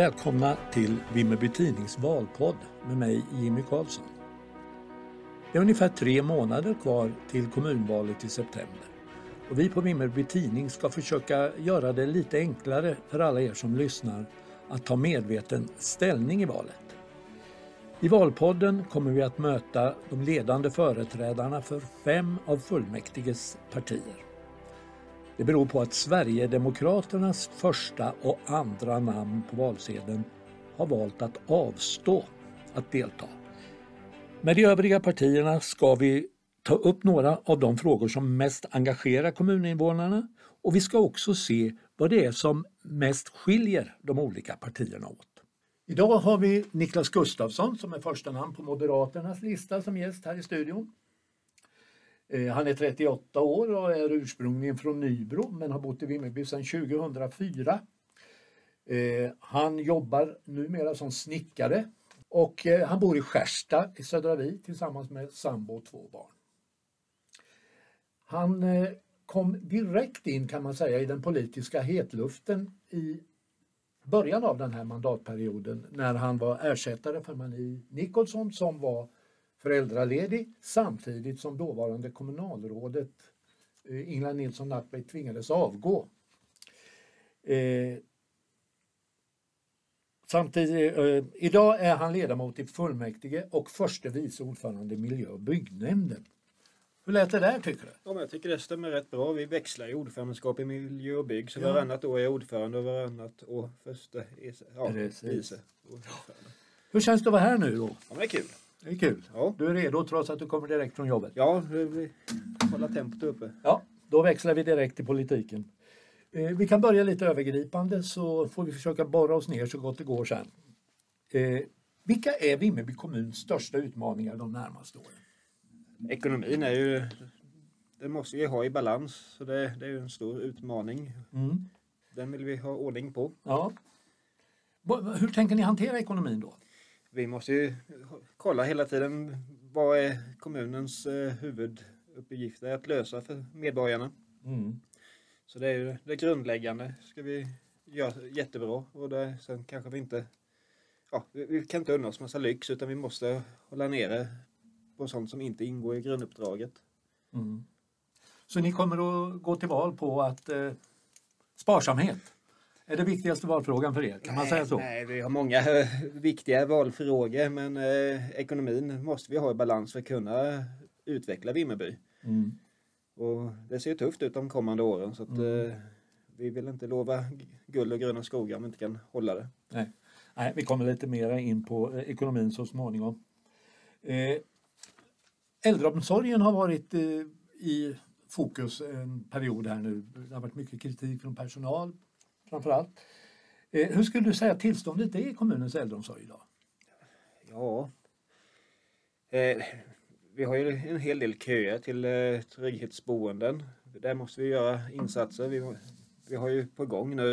Välkomna till Vimmerby Tidnings Valpodd med mig Jimmy Karlsson. Det är ungefär 3 månader kvar till kommunvalet i september. Och vi på Vimmerby Tidning ska försöka göra det lite enklare för alla er som lyssnar att ta medveten ställning i valet. I Valpodden kommer vi att möta de ledande företrädarna för 5 av fullmäktiges partier. Det beror på att Sverigedemokraternas första och andra namn på valsedeln har valt att avstå att delta. Med de övriga partierna ska vi ta upp några av de frågor som mest engagerar kommuninvånarna och vi ska också se vad det är som mest skiljer de olika partierna åt. Idag har vi Niklas Gustafsson som är första namn på Moderaternas lista som gäst här i studion. Han är 38 år och är ursprungligen från Nybro men har bott i Vimmerby sedan 2004. Han jobbar numera som snickare och han bor i Skärsta i Södra Vi tillsammans med sambo och 2 barn. Han kom direkt in kan man säga i den politiska hetluften i början av den här mandatperioden när han var ersättare för Marie Nikolson som var föräldraledig samtidigt som dåvarande kommunalrådet Ingela Nilsson-Nattberg tvingades avgå. Idag är han ledamot i fullmäktige och förste vice ordförande i miljö- och byggnämnden. Hur lät det där tycker du? Ja, jag tycker det stämmer rätt bra. Vi växlar i ordförandeskap i miljö och bygg så varannat år är ordförande och varannat år första vice ordförande. Hur känns det att vara här nu då? Ja, det är kul. Det är kul. Ja. Du är redo trots att du kommer direkt från jobbet. Ja, vi håller tempot uppe. Ja, då växlar vi direkt till politiken. Vi kan börja lite övergripande så får vi försöka borra oss ner så gott det går sen. Vilka är Vimmerby kommuns största utmaningar de närmaste åren? Ekonomin är ju, det måste vi ha i balans så det är ju en stor utmaning. Mm. Den vill vi ha ordning på. Ja. Hur tänker ni hantera ekonomin då? Vi måste ju kolla hela tiden vad är kommunens huvuduppgift att lösa för medborgarna. Mm. Så det är ju det grundläggande ska vi göra jättebra och det, sen kanske vi inte vi kan inte unna oss massa lyx utan vi måste hålla nere på sånt som inte ingår i grunduppdraget. Mm. Så ni kommer att gå till val på att sparsamhet? Är det viktigaste valfrågan för er? Kan man säga så? Nej, vi har många viktiga valfrågor men ekonomin måste vi ha i balans för att kunna utveckla Vimmerby. Mm. Och det ser ju tufft ut de kommande åren så att, vi vill inte lova guld och gröna skogar om vi inte kan hålla det. Nej, vi kommer lite mer in på ekonomin så småningom. Äldreomsorgen har varit i fokus en period här nu. Det har varit mycket kritik från personal. Framförallt. Hur skulle du säga tillståndet är i kommunens äldreomsorg idag? Ja, vi har ju en hel del köer till trygghetsboenden. Där måste vi göra insatser. Vi har ju på gång nu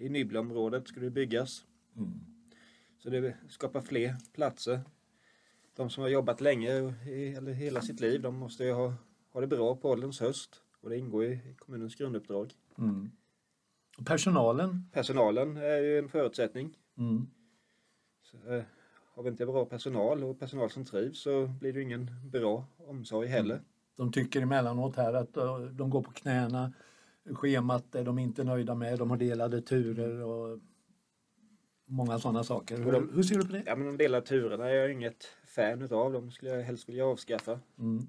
i Nyblområdet skulle det byggas. Mm. Så det skapar fler platser. De som har jobbat länge eller hela sitt liv de måste ju ha det bra på ålderns höst. Och det ingår i kommunens grunduppdrag. Mm. Personalen är ju en förutsättning. Mm. Så, har vi inte bra personal och personal som trivs så blir det ingen bra omsorg heller. De tycker emellanåt här att de går på knäna, schemat är de inte nöjda med, de har delade turer och många sådana saker. Hur ser du på det? Ja, men de delade turerna är jag inget fan utav, de skulle jag helst vilja avskaffa. Mm.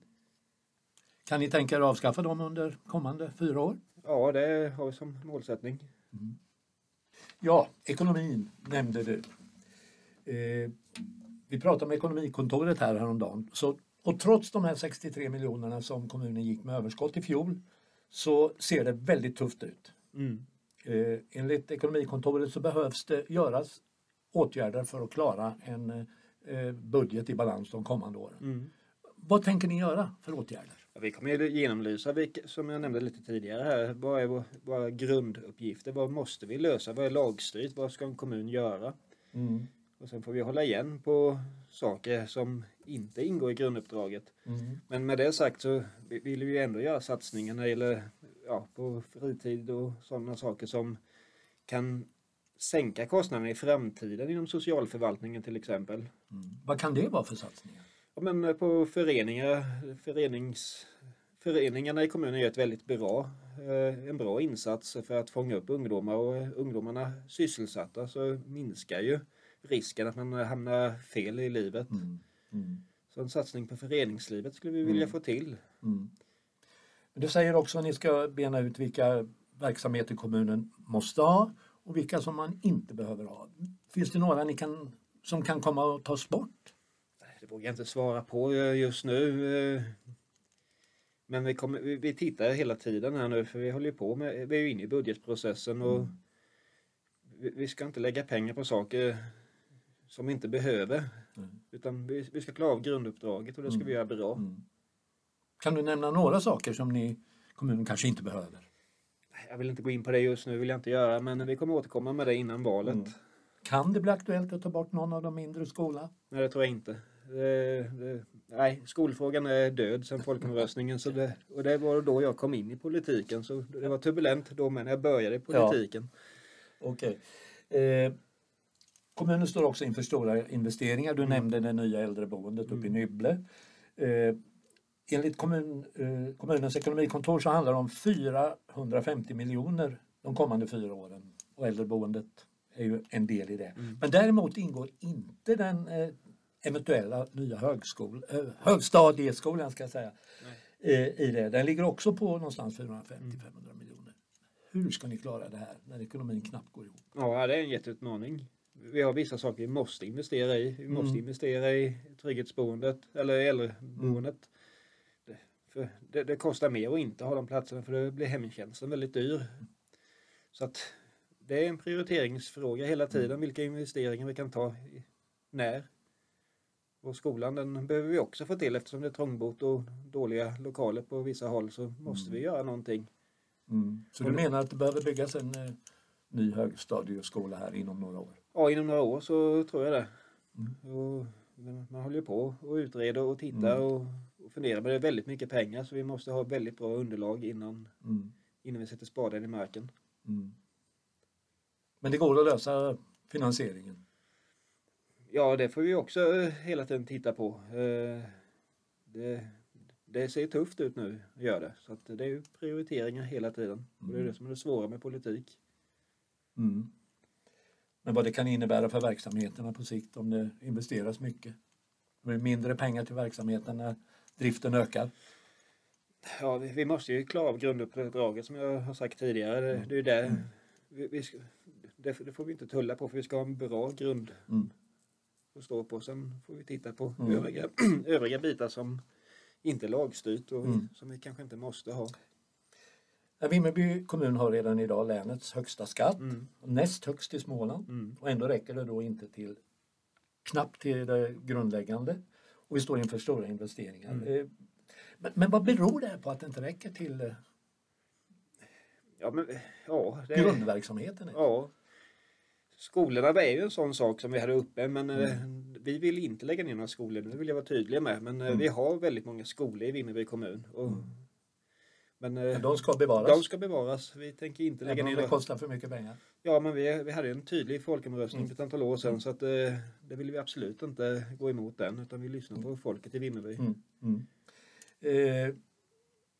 Kan ni tänka er att avskaffa dem under kommande 4 år? Ja, det har vi som målsättning. Mm. Ja, ekonomin nämnde du. Vi pratade om ekonomikontoret häromdagen. Och trots de här 63 miljonerna som kommunen gick med överskott i fjol så ser det väldigt tufft ut. Mm. Enligt ekonomikontoret så behövs det göras åtgärder för att klara en budget i balans de kommande åren. Mm. Vad tänker ni göra för åtgärder? Vi kommer att genomlysa, som jag nämnde lite tidigare här, vad är våra grunduppgifter? Vad måste vi lösa? Vad är lagstyrt? Vad ska en kommun göra? Mm. Och sen får vi hålla igen på saker som inte ingår i grunduppdraget. Mm. Men med det sagt så vill vi ändå göra satsningar när det gäller på fritid och sådana saker som kan sänka kostnaderna i framtiden inom socialförvaltningen till exempel. Mm. Vad kan det vara för satsningar? Ja, men på föreningarna i kommunen gör ett väldigt bra insats för att fånga upp ungdomar, och ungdomarna sysselsatta så minskar ju risken att man hamnar fel i livet. Mm. Mm. Så en satsning på föreningslivet skulle vi vilja få till. Mm. Men du säger också att ni ska bena ut vilka verksamheter kommunen måste ha och vilka som man inte behöver ha. Finns det några som kan komma och tas bort? Det vågar jag inte svara på just nu. Men vi tittar hela tiden här nu, för vi håller på med, vi är ju inne i budgetprocessen och vi ska inte lägga pengar på saker som vi inte behöver. Mm. Utan vi ska klara av grunduppdraget och det ska vi göra bra. Mm. Kan du nämna några saker som kommunen kanske inte behöver? Jag vill inte gå in på det just nu, vill jag inte göra, men vi kommer återkomma med det innan valet. Mm. Kan det bli aktuellt att ta bort någon av de mindre skolorna? Nej, det tror jag inte. Nej, skolfrågan är död sedan folkomröstningen och det var då jag kom in i politiken, så det var turbulent då när jag började i politiken. Ja. Okej. Kommunen står också inför stora investeringar. Du nämnde det nya äldreboendet uppe i Nybble. Enligt kommunens ekonomikontor så handlar det om 450 miljoner de kommande 4 åren och äldreboendet är ju en del i det. Mm. Men däremot ingår inte den eventuella nya högstadieskolan i det. Den ligger också på någonstans 450-500 miljoner. Hur ska ni klara det här när ekonomin knappt går ihop? Ja, det är en jätteutmaning. Vi har vissa saker vi måste investera i. Vi måste investera i trygghetsboendet eller äldreboendet. Mm. För det kostar mer att inte ha de platserna, för det blir hemtjänsten väldigt dyr. Så att det är en prioriteringsfråga hela tiden, vilka investeringar vi kan ta när. Och skolan, den behöver vi också få till, eftersom det är trångbott och dåliga lokaler på vissa håll, så måste vi göra någonting. Mm. Så du menar att det behöver byggas en ny högstadieskola här inom några år? Ja, inom några år så tror jag det. Mm. Och man håller på och utreder och tittar och funderar, men det är väldigt mycket pengar så vi måste ha väldigt bra underlag innan vi sätter spaden i marken. Mm. Men det går att lösa finansieringen? Ja, det får vi också hela tiden titta på. Det ser tufft ut nu, gör det. Så att det är ju prioriteringar hela tiden. Och det är det som är det svåra med politik. Mm. Men vad det kan innebära för verksamheterna på sikt om det investeras mycket? Det blir mindre pengar till verksamheten när driften ökar. Ja, vi måste ju klara av grunduppdraget som jag har sagt tidigare. Det är ju det. Det får vi inte tulla på, för vi ska ha en bra grund. Och stå på. Sen får vi titta på övriga bitar som inte är lagstyrt och som vi kanske inte måste ha. Vimmerby kommun har redan idag länets högsta skatt, näst högst i Småland, och ändå räcker det då inte till knappt till det grundläggande, och vi står inför stora investeringar. Men vad beror det på att det inte räcker till grundverksamheten? Ja. Skolorna är ju en sån sak som vi hade uppe, men vi vill inte lägga ner några skolor, det vill jag vara tydlig med. Men vi har väldigt många skolor i Vimmerby kommun. Och, men de ska bevaras? De ska bevaras. Vi tänker inte lägga ner. Det kostar för mycket pengar? Ja, men vi hade en tydlig folkomröstning för ett antal år sedan, så att, det vill vi absolut inte gå emot den, utan vi lyssnar på folket i Vimmerby.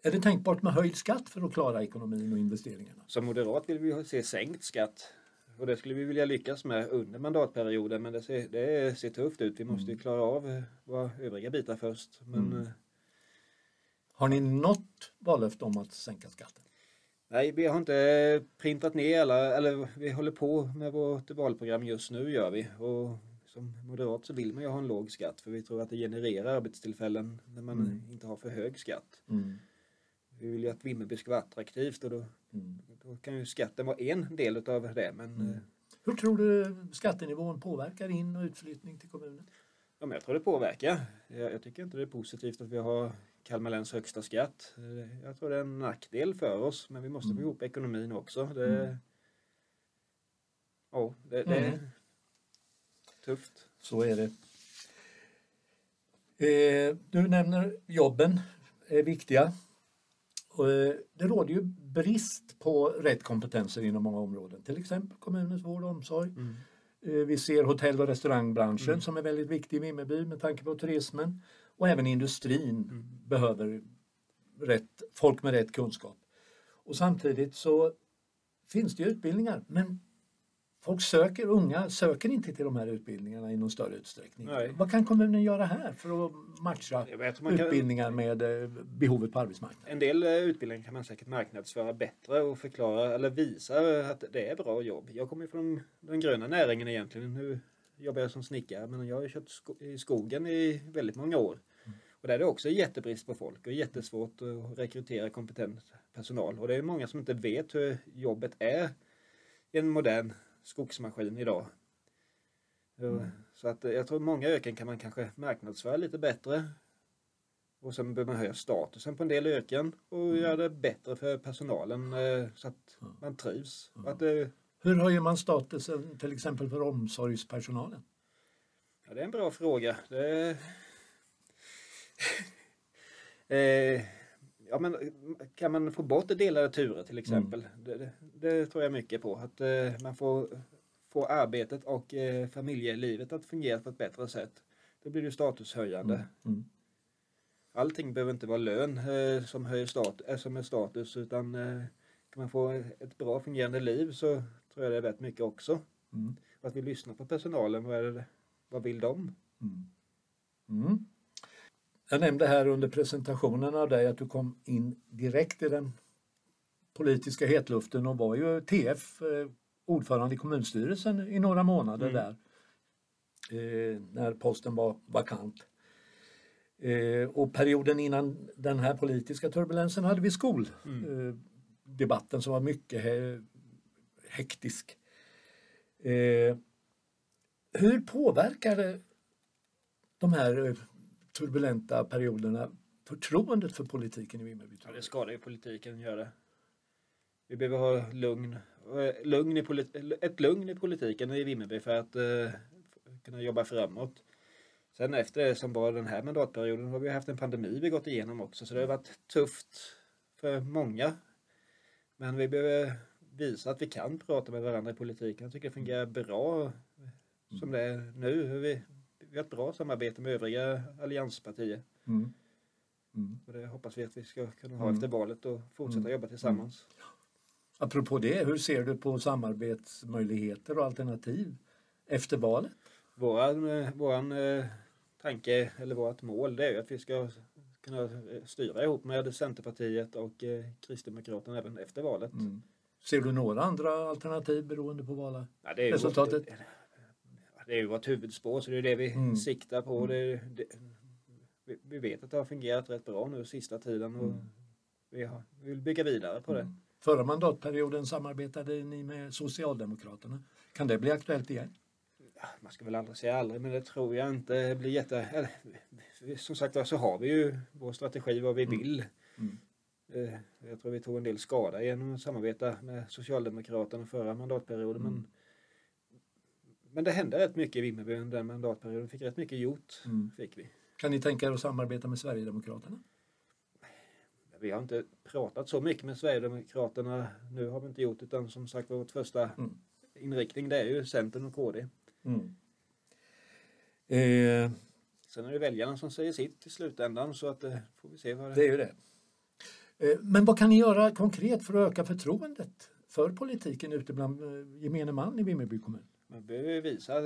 Är det tänkbart med höjd skatt för att klara ekonomin och investeringarna? Som moderat vill vi se sänkt skatt. Och det skulle vi vilja lyckas med under mandatperioden, men det ser tufft ut. Vi måste ju klara av våra övriga bitar först. Men, har ni något vallöfte om att sänka skatten? Nej, vi har inte printat ner alla, eller vi håller på med vårt valprogram just nu gör vi. Och som moderat så vill man ju ha en låg skatt, för vi tror att det genererar arbetstillfällen när man inte har för hög skatt. Mm. Vi vill ju att Vimmerby ska vara attraktivt, och då kan ju skatten vara en del av det. Men, hur tror du skattenivån påverkar in- och utflyttning till kommunen? Ja, men jag tror det påverkar. Jag tycker inte det är positivt att vi har Kalmar läns högsta skatt. Jag tror det är en nackdel för oss, men vi måste få ihop ekonomin också. Det är tufft. Så är det. Du nämner jobben är viktiga. Det råder ju brist på rätt kompetenser inom många områden. Till exempel kommunens vård och omsorg. Mm. Vi ser hotell- och restaurangbranschen som är väldigt viktig i Vimmerby med tanke på turismen. Och även industrin behöver folk med rätt kunskap. Och samtidigt så finns det ju utbildningar. Men folk unga söker inte till de här utbildningarna i någon större utsträckning. Nej. Vad kan kommunen göra här för att matcha utbildningar med behovet på arbetsmarknaden? En del utbildningar kan man säkert marknadsföra bättre och förklara eller visa att det är bra jobb. Jag kommer från den gröna näringen egentligen. Nu jobbar jag som snickare, men jag har kört i skogen i väldigt många år. Och där är det också jättebrist på folk och jättesvårt att rekrytera kompetent personal. Och det är många som inte vet hur jobbet är i en modern skogsmaskin idag. Så att jag tror många yrken kan man kanske marknadsföra lite bättre. Och sen behöver man höja statusen på en del yrken och göra det bättre för personalen så att man trivs. Hur höjer man statusen till exempel för omsorgspersonalen? Ja, det är en bra fråga. Ja, men kan man få bort delade turer till exempel? Det tror jag mycket på. Att man får arbetet och familjelivet att fungera på ett bättre sätt. Då blir det statushöjande. Allting behöver inte vara lön som höjer som är status, utan kan man få ett bra fungerande liv så tror jag det är väldigt mycket också. Att vi lyssnar på personalen. Vad vill de? Jag nämnde här under presentationen av dig att du kom in direkt i den politiska hetluften och var ju TF, ordförande i kommunstyrelsen i några månader där. När posten var vakant. Och perioden innan den här politiska turbulensen hade vi skoldebatten som var mycket hektisk. Hur påverkade de här turbulenta perioderna förtroendet för politiken i Vimmerby? Ja, det skadar ju politiken, gör det. Vi behöver ha lugn i politiken i Vimmerby för att kunna jobba framåt. Sen efter som bara den här mandatperioden har vi haft en pandemi vi gått igenom också, så det har varit tufft för många. Men vi behöver visa att vi kan prata med varandra i politiken. Jag tycker det fungerar bra som det är nu. Vi har ett bra samarbete med övriga allianspartier. Och det hoppas vi att vi ska kunna ha efter valet och fortsätta jobba tillsammans. Apropå det, hur ser du på samarbetsmöjligheter och alternativ efter valet? Tanke eller vårt mål, det är att vi ska kunna styra ihop med Centerpartiet och Kristdemokraterna även efter valet. Ser du några andra alternativ beroende på valresultatet? Det är ju vårt huvudspår, så det är det vi siktar på. Vi vet att det har fungerat rätt bra nu sista tiden och vi vill bygga vidare på det. Förra mandatperioden samarbetade ni med Socialdemokraterna. Kan det bli aktuellt igen? Ja, man ska väl aldrig säga aldrig, men det tror jag inte blir som sagt, så har vi ju vår strategi vad vi vill. Jag tror vi tog en del skada genom att samarbeta med Socialdemokraterna förra mandatperioden, men det hände rätt mycket i Vimmerby under den mandatperioden. Vi fick rätt mycket gjort. Fick vi. Kan ni tänka er att samarbeta med Sverigedemokraterna? Vi har inte pratat så mycket med Sverigedemokraterna. Nu har vi inte gjort, utan som sagt vårt första inriktning, det är ju Centern och KD. Sen är det väljarna som säger sitt i slutändan, så att får vi se vad det är. Ju det. Men vad kan ni göra konkret för att öka förtroendet för politiken ute bland gemene man i Vimmerby kommun? Man behöver visa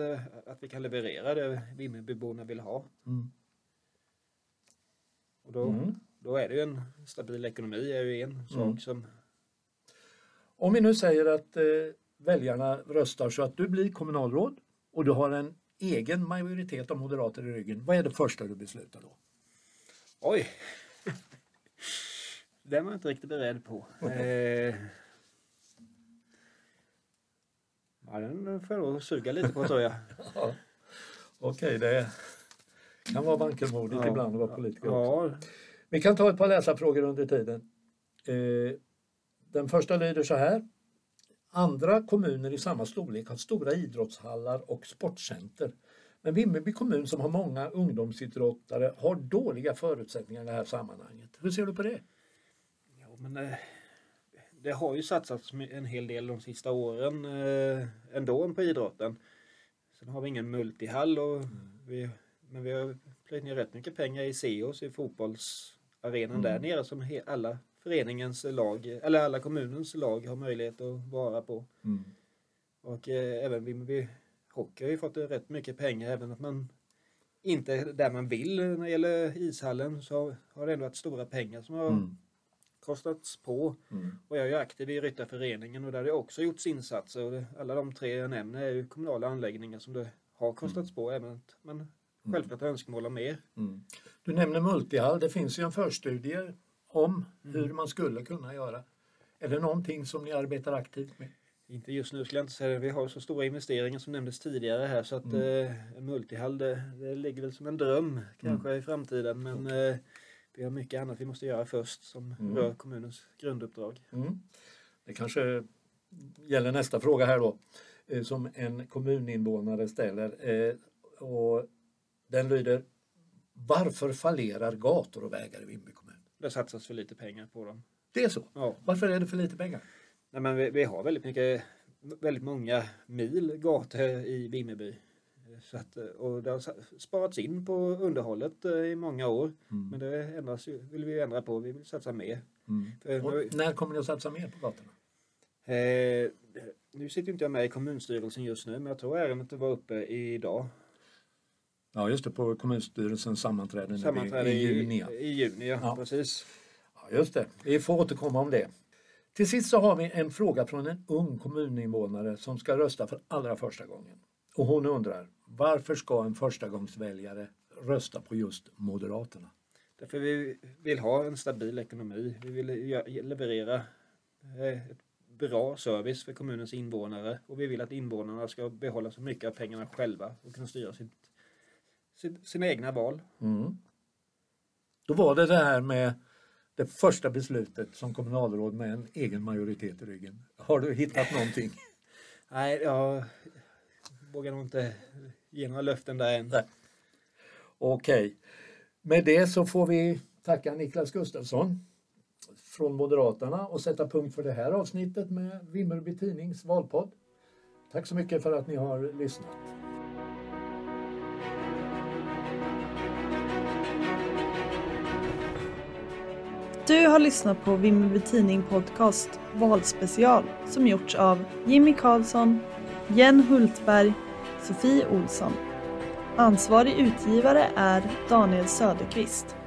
att vi kan leverera det Vimmerbyborna vill ha. Och då är det ju en stabil ekonomi, är ju en sak som... Om vi nu säger att väljarna röstar så att du blir kommunalråd och du har en egen majoritet av moderater i ryggen. Vad är det första du beslutar då? Oj! Det är man inte riktigt beredd på. Ja, den får jag suga lite på, tror jag. Ja. Okej, det kan vara vankelmodigt ibland att vara politiker också. Vi kan ta ett par läsarfrågor under tiden. Den första lyder så här. Andra kommuner i samma storlek har stora idrottshallar och sportcenter. Men Vimmerby kommun, som har många ungdomsidrottare, har dåliga förutsättningar i det här sammanhanget. Hur ser du på det? men det har ju satsats en hel del de sista åren ändå på idrotten. Sen har vi ingen multihall, men vi har plöjt ner rätt mycket pengar i CEOs, i fotbollsarenan där nere som alla föreningens lag, eller alla kommunens lag har möjlighet att vara på. Mm. Och även Vimmerby Hockey har ju fått rätt mycket pengar, även att man inte där man vill när det gäller ishallen, så har det ändå varit stora pengar som har kostats på. Mm. Och jag är ju aktiv i Ryttarföreningen och där har det också gjorts insatser. Och alla de tre jag nämner är ju kommunala anläggningar som det har kostats på, även att man självklart önskemål om mer. Mm. Du nämner multihall, det finns ju en förstudie om hur man skulle kunna göra. Är det någonting som ni arbetar aktivt med? Inte just nu skulle jag inte säga det. Vi har så stora investeringar som nämndes tidigare här, så att multihall det ligger väl som en dröm kanske i framtiden, men vi har mycket annat vi måste göra först som rör kommunens grunduppdrag. Mm. Det kanske gäller nästa fråga här då, som en kommuninvånare ställer, och den lyder: varför fallerar gator och vägar i Vimmerby kommun? Det satsas för lite pengar på dem. Det är så? Ja. Varför är det för lite pengar? Nej, men vi har väldigt många mil gator i Vimmerby. Så att, och det har sparats in på underhållet i många år. Mm. Men det ändras, vill vi ändra på. Vi vill satsa mer. Mm. När kommer ni att satsa mer på gatorna? Nu sitter inte jag med i kommunstyrelsen just nu, men jag tror ärendet var uppe idag. Ja, just det, på kommunstyrelsens sammanträde i juni, ja. Precis. Ja, just det. Vi får återkomma om det. Till sist så har vi en fråga från en ung kommuninvånare som ska rösta för allra första gången. Och hon undrar, varför ska en förstagångsväljare rösta på just Moderaterna? Därför vi vill ha en stabil ekonomi. Vi vill leverera ett bra service för kommunens invånare. Och vi vill att invånarna ska behålla så mycket av pengarna själva och kunna styra sina egna val. Mm. Då var det här med det första beslutet som kommunalråd med en egen majoritet i ryggen. Har du hittat någonting? Nej, jag vågar nog inte ge några löften där än. Okej. Med det så får vi tacka Niklas Gustafsson från Moderaterna och sätta punkt för det här avsnittet med Vimmerby Tidnings Valpodd. Tack så mycket för att ni har lyssnat. Du har lyssnat på Vimmerby Tidning podcast Valspecial som gjorts av Jimmy Karlsson, Jen Hultberg, Sofie Olsson. Ansvarig utgivare är Daniel Söderqvist.